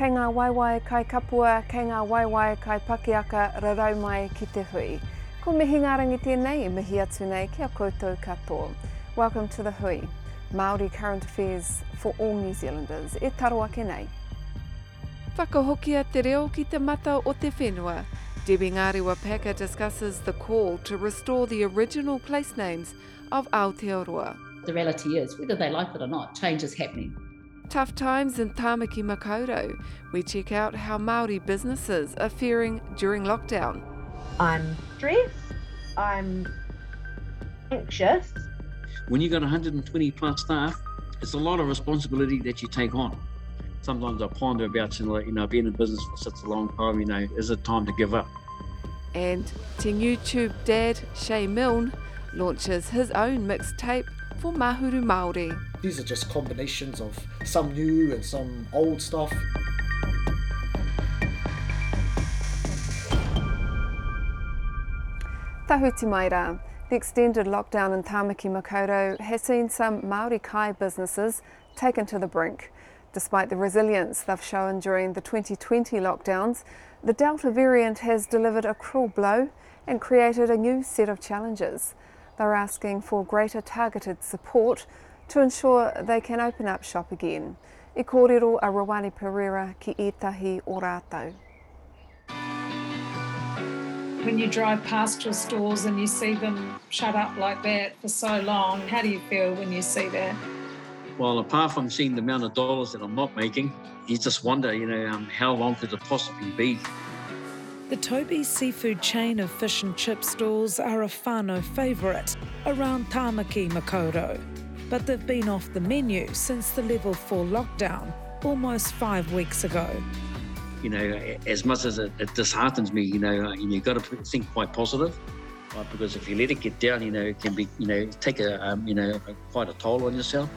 kei ngā waiwai kai kapua, kei ngā waiwai kai pakiaka rarau mai ki te hui. Ko mihi ngā rangi tēnei e mihi atu nei kia koutou katoa. Welcome to The Hui, Māori current affairs for all New Zealanders. E taro ake nei. Whakahokia te reo ki te mata o te whenua. Debbie Ngarewa-Packer discusses the call to restore the original place names of Aotearoa. The reality is, whether they like it or not, change is happening. Tough times in Tāmaki Makaurau. We check out how Māori businesses are faring during lockdown. I'm stressed, I'm anxious. When you've got 120 plus staff, it's a lot of responsibility that you take on. Sometimes I ponder about, being in business for such a long time, is it time to give up? And Te Niu Tube dad, Shea Milne, launches his own mixtape for Mahuru Māori. These are just combinations of some new and some old stuff. Tahuti mai rā. The extended lockdown in Tāmaki Makaurau has seen some Māori kai businesses taken to the brink. Despite the resilience they've shown during the 2020 lockdowns, the Delta variant has delivered a cruel blow and created a new set of challenges. They're asking for greater targeted support to ensure they can open up shop again. E kōrero a Rawani Pereira ki ētahi o rātou. When you drive past your stores and you see them shut up like that for so long, how do you feel when you see that? Well, apart from seeing the amount of dollars that I'm not making, you just wonder, how long could it possibly be? The Toby's seafood chain of fish and chip stores are a whānau favourite around Tāmaki Makaurau, but they've been off the menu since the level 4 lockdown almost 5 weeks ago. As much as it disheartens me, you've got to think quite positive, right? Because if you let it get down, it can be, take quite a toll on yourself.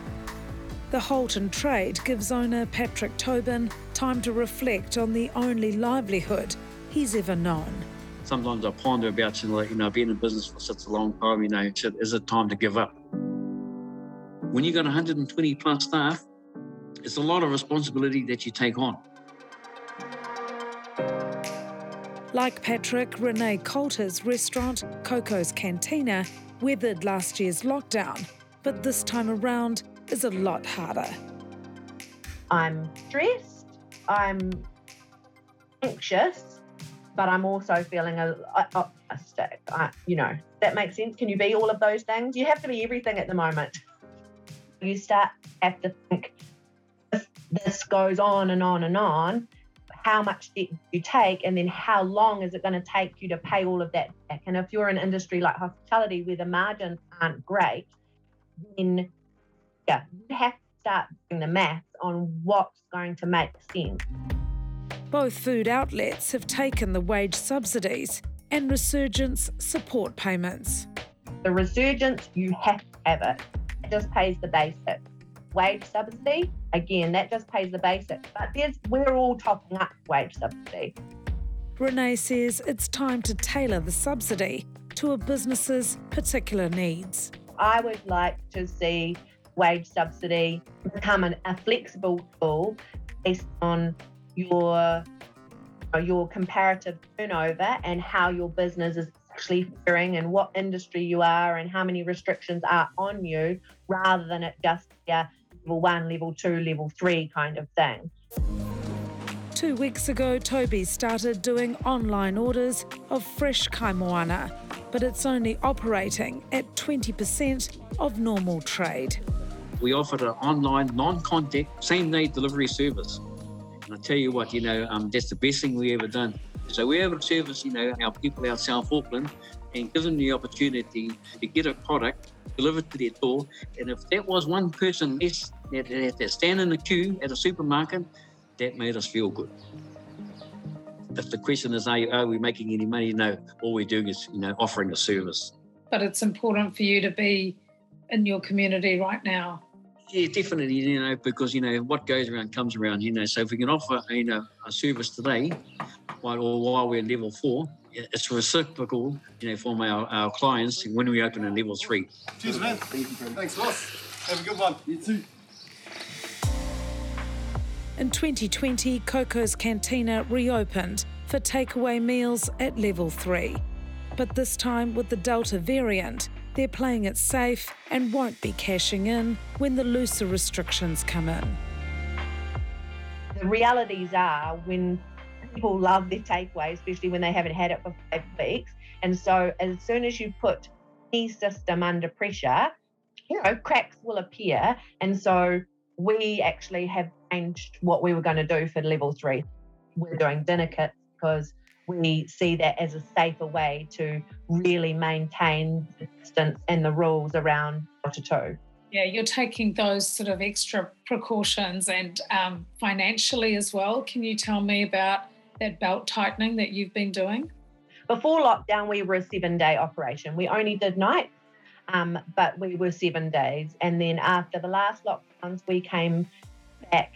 The halt in trade gives owner Patrick Tobin time to reflect on the only livelihood he's ever known. Sometimes I ponder about, being in business for such a long time, is it time to give up? When you've got 120 plus staff, it's a lot of responsibility that you take on. Like Patrick, Renee Coulter's restaurant, Coco's Cantina, weathered last year's lockdown, but this time around is a lot harder. I'm stressed, I'm anxious, but I'm also feeling optimistic. That makes sense. Can you be all of those things? You have to be everything at the moment. You have to think, if this goes on and on and on, how much debt do you take, and then how long is it going to take you to pay all of that back? And if you're in an industry like hospitality where the margins aren't great, then you have to start doing the math on what's going to make sense. Both food outlets have taken the wage subsidies and resurgence support payments. The resurgence, you have to have it. It just pays the basic. Wage subsidy, again, that just pays the basic. But we're all topping up wage subsidy. Renee says it's time to tailor the subsidy to a business's particular needs. I would like to see wage subsidy become a flexible tool based on your comparative turnover and how your business is actually faring and what industry you are and how many restrictions are on you, rather than it just level 1, level 2, level 3 kind of thing. 2 weeks ago, Toby started doing online orders of fresh kai moana, but it's only operating at 20% of normal trade. We offered an online, non-contact, same-day delivery service. And I tell you what, that's the best thing we ever done. So we're able to service, our people out South Auckland and give them the opportunity to get a product delivered to their door. And if that was one person less that had to stand in the queue at a supermarket, that made us feel good. If the question is, are we making any money? No, all we're doing is, offering a service. But it's important for you to be in your community right now. Yeah, definitely, because, what goes around comes around, So if we can offer, a service today while we're in level 4, it's reciprocal, from our clients when we open in level 3. Cheers, man. Thanks, boss. Have a good one. You too. In 2020, Coco's Cantina reopened for takeaway meals at level 3. But this time with the Delta variant, they're playing it safe and won't be cashing in when the looser restrictions come in. The realities are when people love their takeaway, especially when they haven't had it for 5 weeks, and so as soon as you put any system under pressure, you know, cracks will appear. And so we actually have changed what we were going to do for level 3. We're doing dinner kits because we see that as a safer way to really maintain the distance and the rules around Aotearoa. Yeah, you're taking those sort of extra precautions and financially as well. Can you tell me about that belt tightening that you've been doing? Before lockdown, we were a 7-day operation. We only did nights, but we were 7 days. And then after the last lockdowns, we came back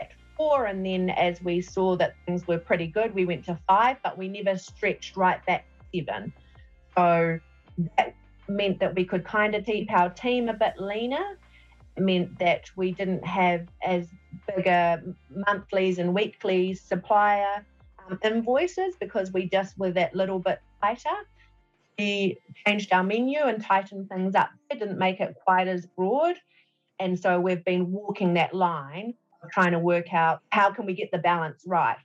at 4. And then as we saw that things were pretty good, we went to 5, but we never stretched right back to 7. So that meant that we could kind of keep our team a bit leaner. It meant that we didn't have as bigger monthlies and weekly supplier invoices because we just were that little bit tighter. We changed our menu and tightened things up. It didn't make it quite as broad. And so we've been walking that line, trying to work out how can we get the balance right.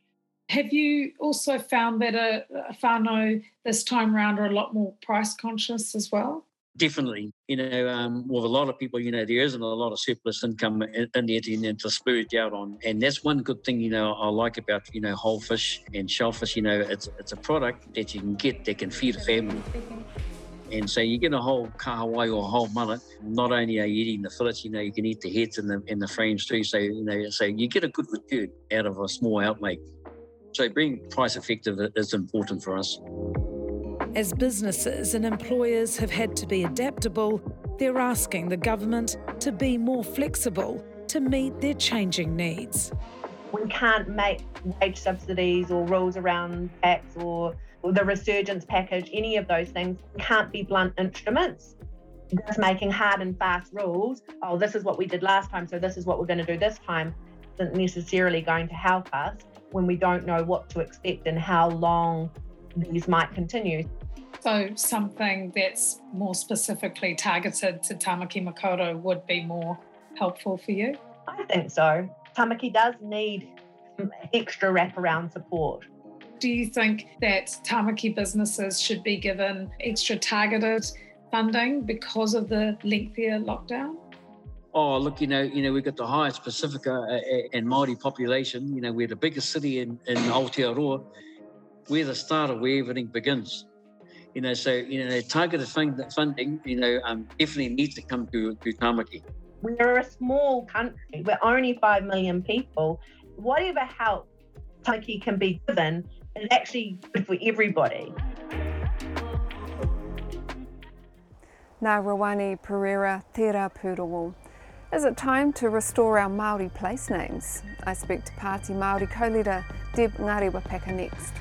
Have you also found that a whānau this time round are a lot more price conscious as well? Definitely. You know, with a lot of people, you know, there isn't a lot of surplus income in there to splurge out on. And that's one good thing, you know, I like about, you know, whole fish and shellfish. You know, it's a product that you can get that can feed a family. And so you get a whole kahawai or a whole mullet. Not only are you eating the fillets, you know, you can eat the heads and the frames too. So, you know, so you get a good return out of a small outlay. So being price effective is important for us. As businesses and employers have had to be adaptable, they're asking the government to be more flexible to meet their changing needs. We can't make wage subsidies or rules around tax or the resurgence package, any of those things can't be blunt instruments. Just making hard and fast rules, oh, this is what we did last time, so this is what we're going to do this time, isn't necessarily going to help us when we don't know what to expect and how long these might continue. So something that's more specifically targeted to Tāmaki Makaurau would be more helpful for you? I think so. Tāmaki does need extra wraparound support. Do you think that Tāmaki businesses should be given extra targeted funding because of the lengthier lockdown? Oh, look, you know, we've got the highest Pacifica and Māori population. You know, we're the biggest city in Aotearoa. We're the start of where everything begins. You know, so, you know, targeted funding, you know, definitely needs to come to Tāmaki. We're a small country. We're only 5 million people. Whatever help Tāmaki can be given is actually good for everybody. Ngā Rawani Pereira Tērā Pūrongo. Is it time to restore our Māori place names? I speak to Te Pāti Māori co-leader Debbie Ngarewa-Packer next.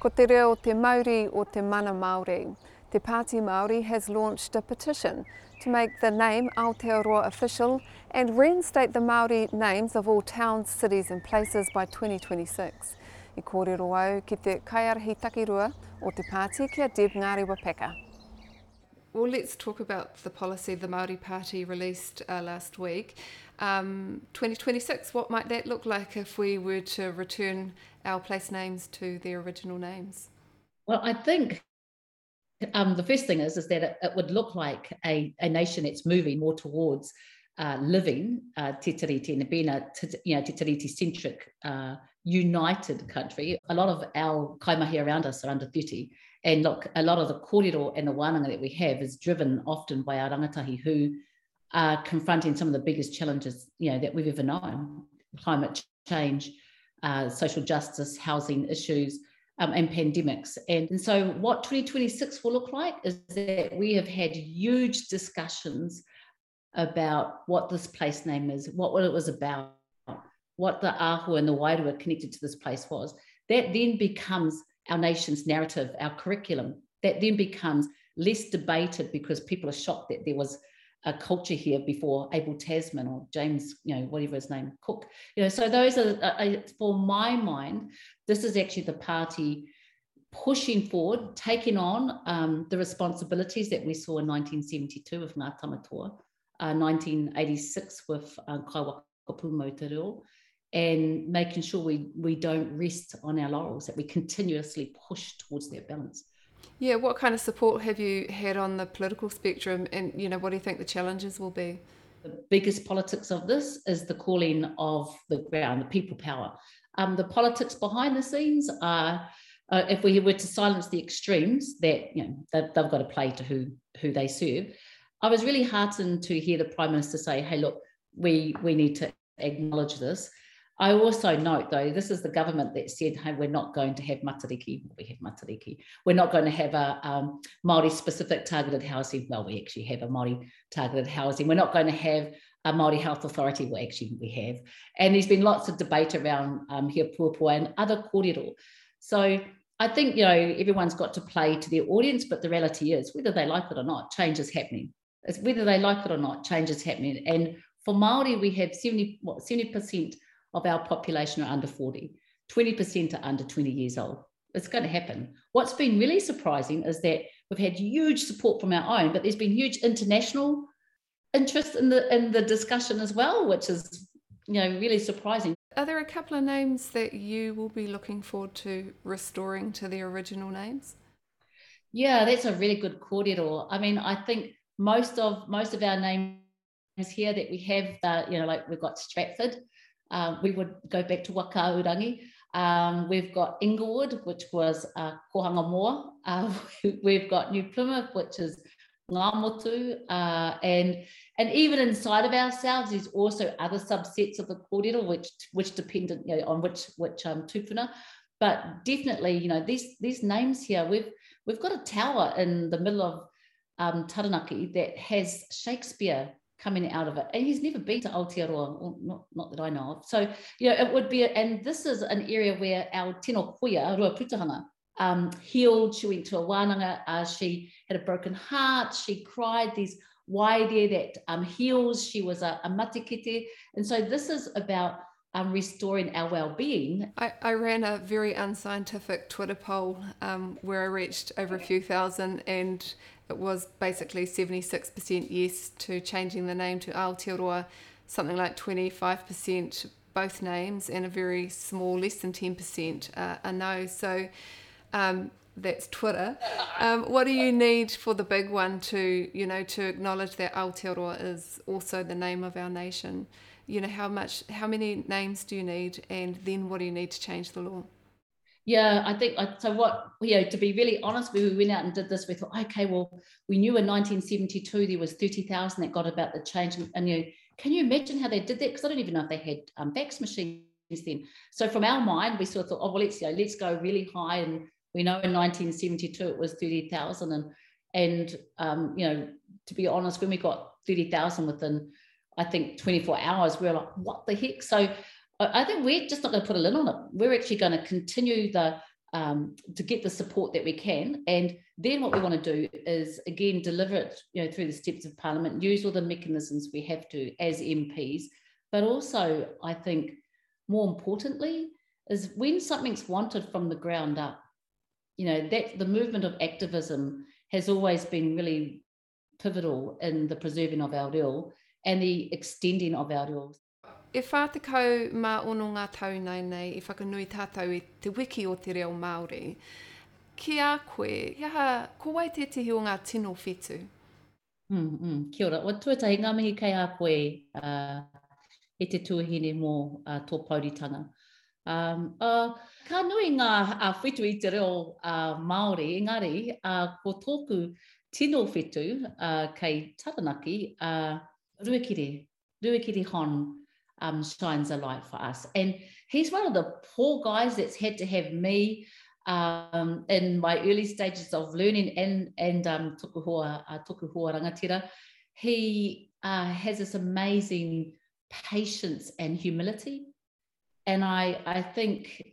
Ko te reo te Māori o te mana Māori, Te Pāti Māori has launched a petition to make the name Aotearoa official and reinstate the Māori names of all towns, cities and places by 2026. I kōrero au ki te kaiārahi takirua o Te Pāti kia Debbie Ngarewa-Packer. Well, let's talk about the policy the Māori Party released last week. 2026, what might that look like if we were to return our place names to their original names? Well, I think the first thing is that it would look like a nation that's moving more towards living te tiriti and being a te tiriti-centric united country. A lot of our kaimahi around us are under 30. And look, a lot of the kōrero and the wānanga that we have is driven often by our rangatahi who are confronting some of the biggest challenges, you know, that we've ever known. Climate change, social justice, housing issues, and pandemics. And so what 2026 will look like is that we have had huge discussions about what this place name is, what it was about, what the āhua and the wairua connected to this place was. That then becomes our nation's narrative, our curriculum, that then becomes less debated because people are shocked that there was a culture here before Abel Tasman or James, you know, whatever his name, Cook. You know, so those are for my mind, this is actually the party pushing forward, taking on the responsibilities that we saw in 1972 with Ngā Tamatoa, 1986 with Kaiwakapumotero, and making sure we don't rest on our laurels, that we continuously push towards that balance. Yeah, what kind of support have you had on the political spectrum, and you know, what do you think the challenges will be? The biggest politics of this is the calling of the ground, the people power. The politics behind the scenes are, if we were to silence the extremes, that you know they've got to play to who they serve. I was really heartened to hear the Prime Minister say, "Hey, look, we need to acknowledge this." I also note, though, this is the government that said, hey, we're not going to have matariki. We have matariki. We're not going to have a Māori-specific targeted housing. Well, we actually have a Māori-targeted housing. We're not going to have a Māori health authority. Well, actually, we have. And there's been lots of debate around here Puapua and other kōrero. So I think, you know, everyone's got to play to their audience, but the reality is, whether they like it or not, change is happening. It's whether they like it or not, change is happening. And for Māori, we have 70% of our population are under 40, 20% are under 20 years old. It's going to happen. What's been really surprising is that we've had huge support from our own, but there's been huge international interest in the discussion as well, which is, you know, really surprising. Are there a couple of names that you will be looking forward to restoring to their original names? Yeah, that's a really good kōrero. I mean, I think most of our names here that we have, you know, like we've got Stratford. We would go back to Waka Urangi. We've got Inglewood, which was Kohanga Moa. We've got New Plymouth, which is Ngamotu. And even inside of ourselves, there's also other subsets of the kōrero, which depended, you know, on which tūpuna. But definitely, you know, these names here, we've got a tower in the middle of Taranaki that has Shakespeare coming out of it, and he's never been to Aotearoa, not that I know of. So, you know, it would be, and this is an area where our tēnā kuia, Rua Putahanga, healed. She went to a wānanga, she had a broken heart, she cried, this wairere that heals, she was a matikete, and so this is about restoring our well-being. I ran a very unscientific Twitter poll where I reached over a few thousand, and it was basically 76% yes to changing the name to Aotearoa, something like 25% both names, and a very small, less than 10% a no. So that's Twitter. What do you need for the big one to, you know, to acknowledge that Aotearoa is also the name of our nation? You know, how many names do you need, and then what do you need to change the law? Yeah, I think, so what, you know, to be really honest, when we went out and did this, we thought, okay, well, we knew in 1972 there was 30,000 that got about the change. And, you know, can you imagine how they did that? Because I don't even know if they had fax machines then. So from our mind, we sort of thought, oh, well, let's go really high. And we know in 1972 it was 30,000. And you know, to be honest, when we got 30,000 within, I think, 24 hours, we were like, what the heck? So I think we're just not going to put a lid on it. We're actually going to continue to get the support that we can, and then what we want to do is again deliver it, you know, through the steps of Parliament, use all the mechanisms we have to as MPs, but also I think more importantly is when something's wanted from the ground up, you know, that the movement of activism has always been really pivotal in the preserving of our reo and the extending of our reo. E whātikau mā ono ngā taunai nei, e whakanui tātou e te wiki o te reo Māori. Kia koe, kia ha, ko wai te tihi o ngā tino whetu? Kia ora, o tuatahi ngā mihi kei a koe e te tuahine mō tō pauritanga. Ka nui ngā whetu i te reo Māori, engari, ko tōku tino whetu kei Taranaki, Ruakere Hon, shines a light for us. And he's one of the poor guys that's had to have me in my early stages of learning and Tukuhoa Rangatira. He has this amazing patience and humility. And I think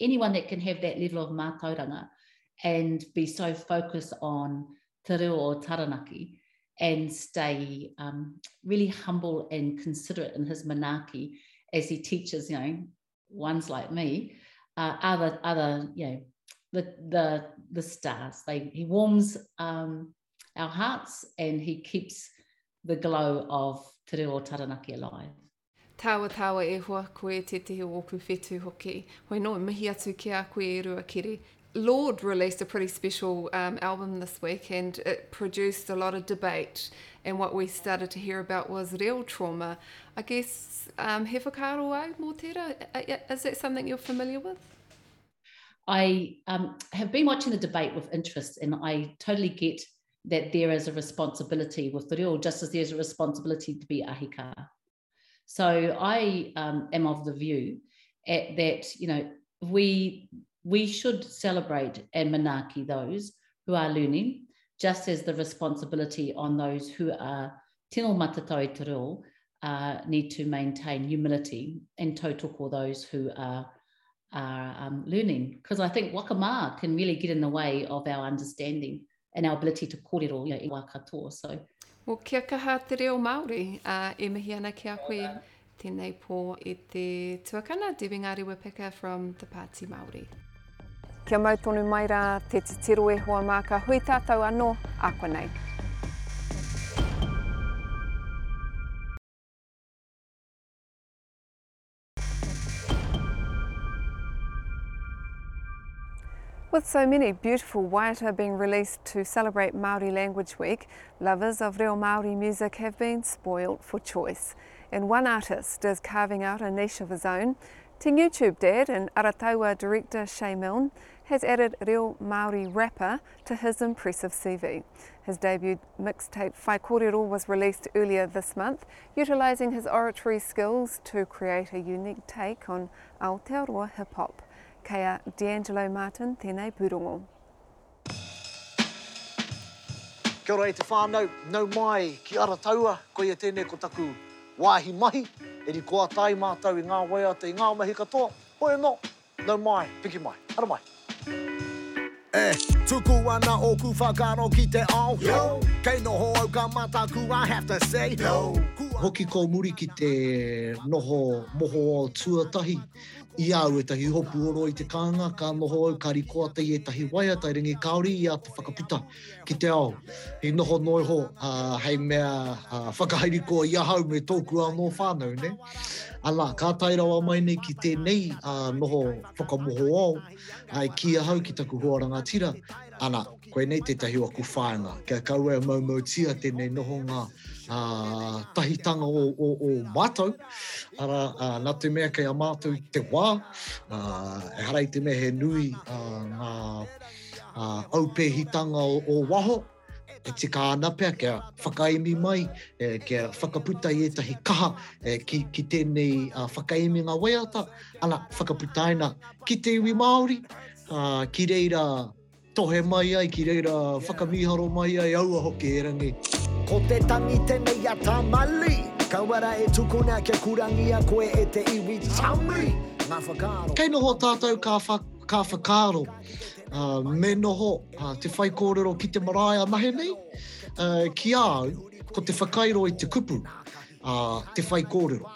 anyone that can have that level of mātauranga and be so focused on te reo o taranaki and stay really humble and considerate in his manaaki as he teaches, you know, ones like me, the stars. He warms our hearts and he keeps the glow of te reo o taranaki alive. Tāua e hoa koe te tehe oku whetū hoki. Hoi no, mihi atu ki a koe e rua kere. Lorde released a pretty special album this week, and it produced a lot of debate. And what we started to hear about was real trauma. I guess, he whakaroa mōtera, is that something you're familiar with? I have been watching the debate with interest, and I totally get that there is a responsibility with the reo, just as there's a responsibility to be ahika. So I am of the view that, you know, we should celebrate and manaaki those who are learning, just as the responsibility on those who are tino matatau te reo need to maintain humility and tautoko those who are learning. Because I think wakamā can really get in the way of our understanding and our ability to kōrero, you know, i wā katoa. So... Well, kia kaha te reo Māori, e mihi ana ki a koe, tēnei pō e te tuakana, Debbie Ngarewa-Packer from Te Pāti Māori. Kia mau tonu mai rā, te te tiro e hoa mā ka hui tātou anō, a koenei. With so many beautiful waiata being released to celebrate Māori Language Week, lovers of reo Māori music have been spoilt for choice. And one artist is carving out a niche of his own. Te Niu Tube dad and Arataua director Shea Milne has added reo Māori rapper to his impressive CV. His debut mixtape Whai Kōrero was released earlier this month, utilising his oratory skills to create a unique take on Aotearoa hip-hop. Kaya D'Angelo Martin, tēnei pūrongo. Kia ora e te whānau, nau mai ki Arataua, koe ia tēnei ko taku wāhi mahi, e ri koa tai mātau i ngā waiata i ngā mahi katoa, hoi anō, nau mai, piki mai, hara mai. E, tuku ana o ku whakaro ki te ao, yo. Kei noho au ka mataku, I have to say, yo. Hoki ko muri ki te noho moho o tuatahi, I au e tahi hopu oro i te kānga, ka noho au ka rikoa te i e tahi waia, tai renge kaori i a te whakaputa ki te ao. I noho noi ho, hei mea whakahairi koa i ahau me tōku anō whānau, ne? Ala, ka tai rawa mai nei ki tēnei noho whakamoho au, ai ki ahau ki Tukuhoa Rangatira. Ana, koe nei te tahi aku whāinga, kia kaua e maumautia tēnei noho ngā tahitanga o mātou. Ara, nā te mea kei a mātou te wā, e harai te mea he nui ngā aupehitanga o waho, e tika anapea, kia whakaemi mai, kia whakaputa i e tahi kaha ki tēnei whakaemi ngā weata, ana whakaputaina ki te iwi Māori, ki reira tohe mai ai, ki reira whakamiharo mai ai, aua hoki e rangi. Ko te tangi tēnei a tamali, kawara e tukuna kia kurangi a koe e te iwi tamri. Ngā whakaro. Kei noho tātou ka whakaro. Me noho te Whai Kōrero ki te marae anahe nei. Ki au, ko te whakairo i te kupu, te Whai Kōrero.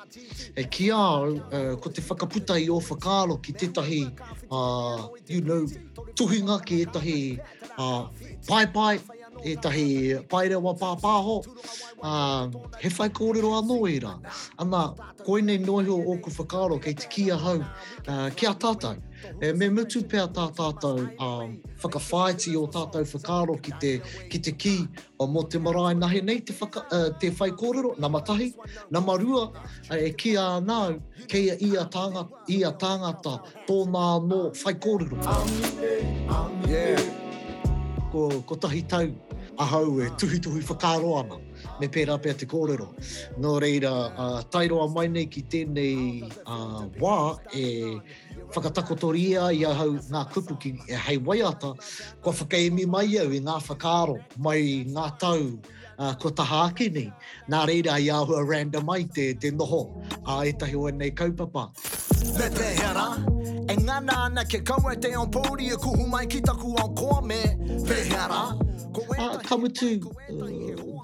E ki au, ko te whakaputa i o whakaro ki tētahi, you know, tuhinga ki etahi paipai, e tahi paerewa pāpāho, he Whai Kōrero anō e rā. Ana, koe nei noiho o ku whakaro kei te kia hau, kia tātou. Me mutu pēr tā tātou whakawhaiti o tātou whakaro ki te ki o mō te marae nahe nei te Whai Kōrero, namatahi, namarua, e kia nāu, keia ia tāngata tōnā nō Whai Kōrero. Ko tahi tau, ahau e tuhituhi whakaro ana, me pērā pēr te kōrero. Nō reira, tairoa mai nei ki tēnei wā e whakatakotoria i ahau ngā kupu ki e hei waiata, kua whakaemi mai au i ngā whakaro, mai ngā tau ko taha ake nei. Nā reira i ahua random ai te noho, a e tahi oa nei kaupapa. Me te hera, E ngana ana ke kaua te aupori e kuhu mai ki taku au koa me pehera. Tamutu,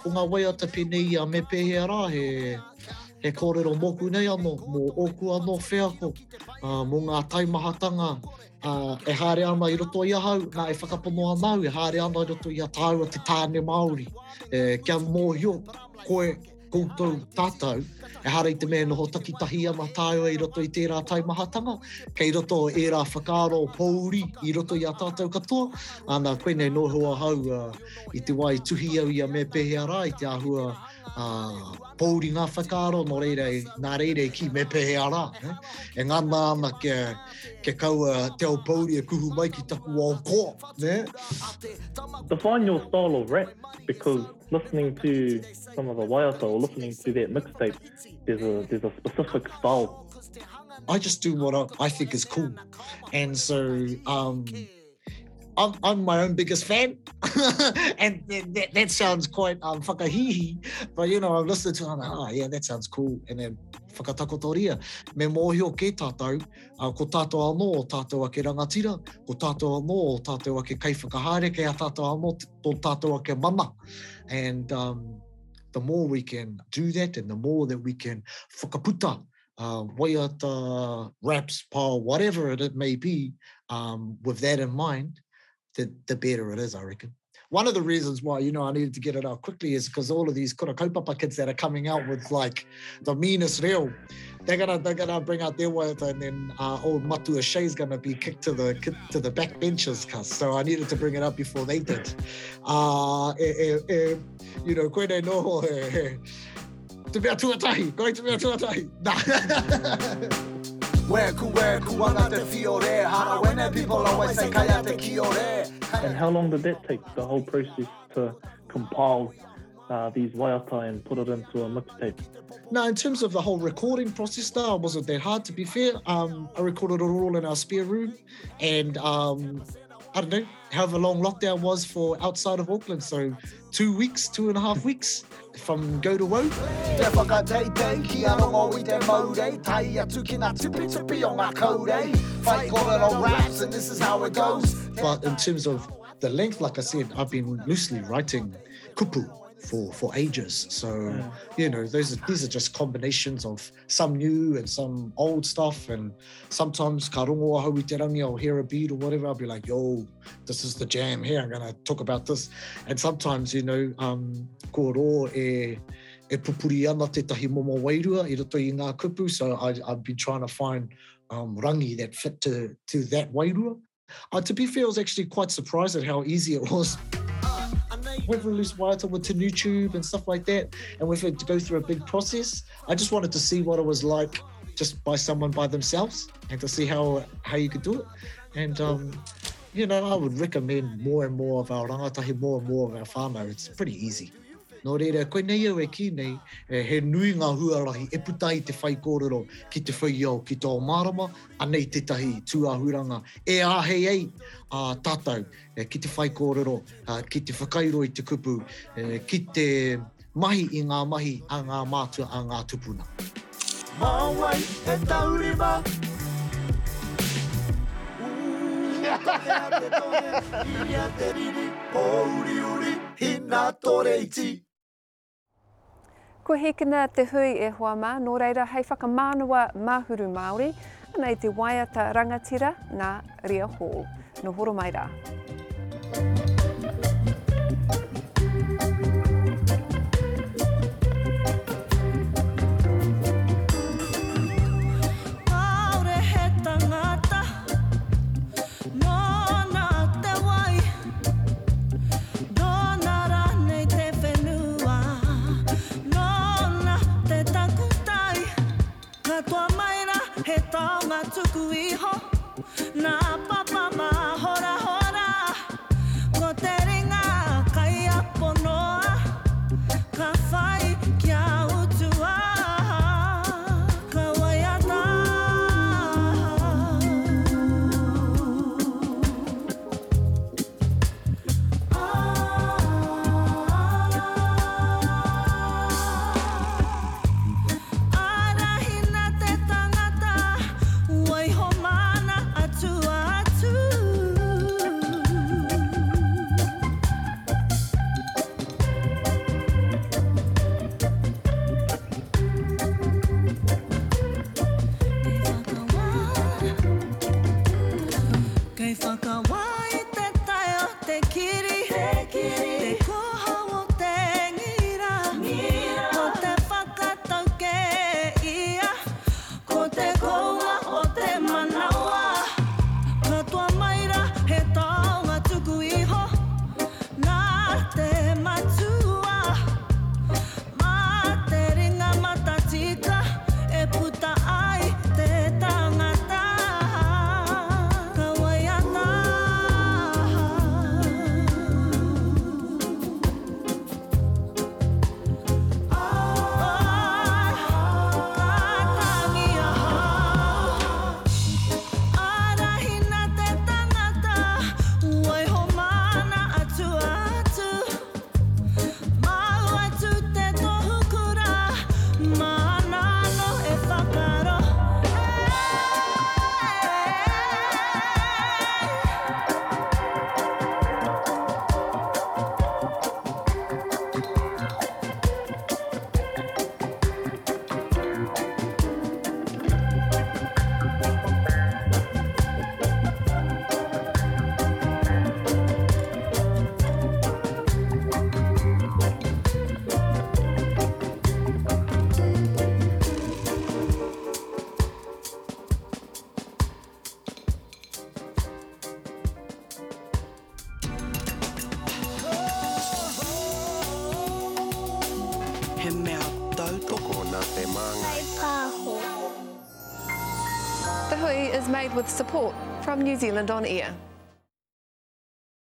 o ngā waiatapine ia me pehera he kōrero moku nei anō, mō oku anō wheako, mō ngā taimahatanga, e haere ana I roto I ahau, nā e whakapono anau, e haere ana I roto I a tāua te tāne Māori. Kia mōhio, koe, koutou, tātou, e haere I te mea noho takitahi ana tāua I roto I tērā taimahatanga, kei roto e rā whakaro pōuri I roto I a tātou katoa, anā koe nei noho ahau I te wai tuhi au I a me pehera, I te ahua, pōuri ngā whakaro, nā reirei ki me pehera. E ngana ana ke kaua te au pōuri e kuhu mai ki taku au koa. Define your style of rap, because listening to some of the waiata or listening to that mixtape, there's a specific style. I just do what I think is cool. And so, I'm my own biggest fan, and that sounds quite whakahihi, but you know, I've listened to it, and yeah, that sounds cool, and then whakatakotoria. Me mōhio kei tātou, ko tātou anō o tātou ake rangatira, ko tātou anō o tātou ake kaiwhakahare, kei a tātou anō tō tātou ake mama, and the more we can do that, and the more that we can whakaputa, waiata, raps, pa, whatever it may be, with that in mind, the better it is, I reckon. One of the reasons why, you know, I needed to get it out quickly is because all of these kura kaupapa kids that are coming out with like the meanest reo, they're gonna bring out their waiata, and then old Matua Shea's gonna be kicked to the back benches, cuz. So I needed to bring it up before they did. You know, koe nei noho te mea tuatahi, koe te mea tuatahi. Nah. And how long did that take, the whole process, to compile these waiata and put it into a mixtape? Now, in terms of the whole recording process, though, it wasn't that hard, to be fair. I recorded it all in our spare room, and I don't know, however long lockdown was for outside of Auckland, so 2.5 weeks. From go to woe. But in terms of the length, like I said, I've been loosely writing kupu for ages. So, you know, these are just combinations of some new and some old stuff. And sometimes ka rongo ahau I te rangi, I'll hear a beat or whatever. I'll be like, yo, this is the jam here. I'm going to talk about this. And sometimes, you know, ko ro e pupuri ana te tahi momo wairua I roto I ngā kupu. So I've been trying to find rangi that fit to that wairua. To be fair, I was actually quite surprised at how easy it was. We've released waiata with Te Niu Tube and stuff like that, and we've had to go through a big process. I just wanted to see what it was like just by someone by themselves, and to see how you could do it. And, you know, I would recommend more and more of our rangatahi, more and more of our whānau. It's pretty easy. Nō reira, koe nei au e ki nei, he nui ngā huarahi, e putai te whai kōrero, ki te whaiau, ki tō mārama, anei te tahi, tūāhuranga, e āhei ei, tātou, ki te whai kōrero, ki te whakairo I te kupu, ki te mahi I ngā mahi, a ngā mātua, a ngā tupuna. Māwai e taurima. Ia te riri, pōuri uri, hina toreiti. Ko hekina Te Hui e hoa mā, nō reira hei whakamānua māhuru Māori, anei te waiata rangatira nā Ria Hall. Nō horo mai rā. Home The Hui is made with support from New Zealand on Air.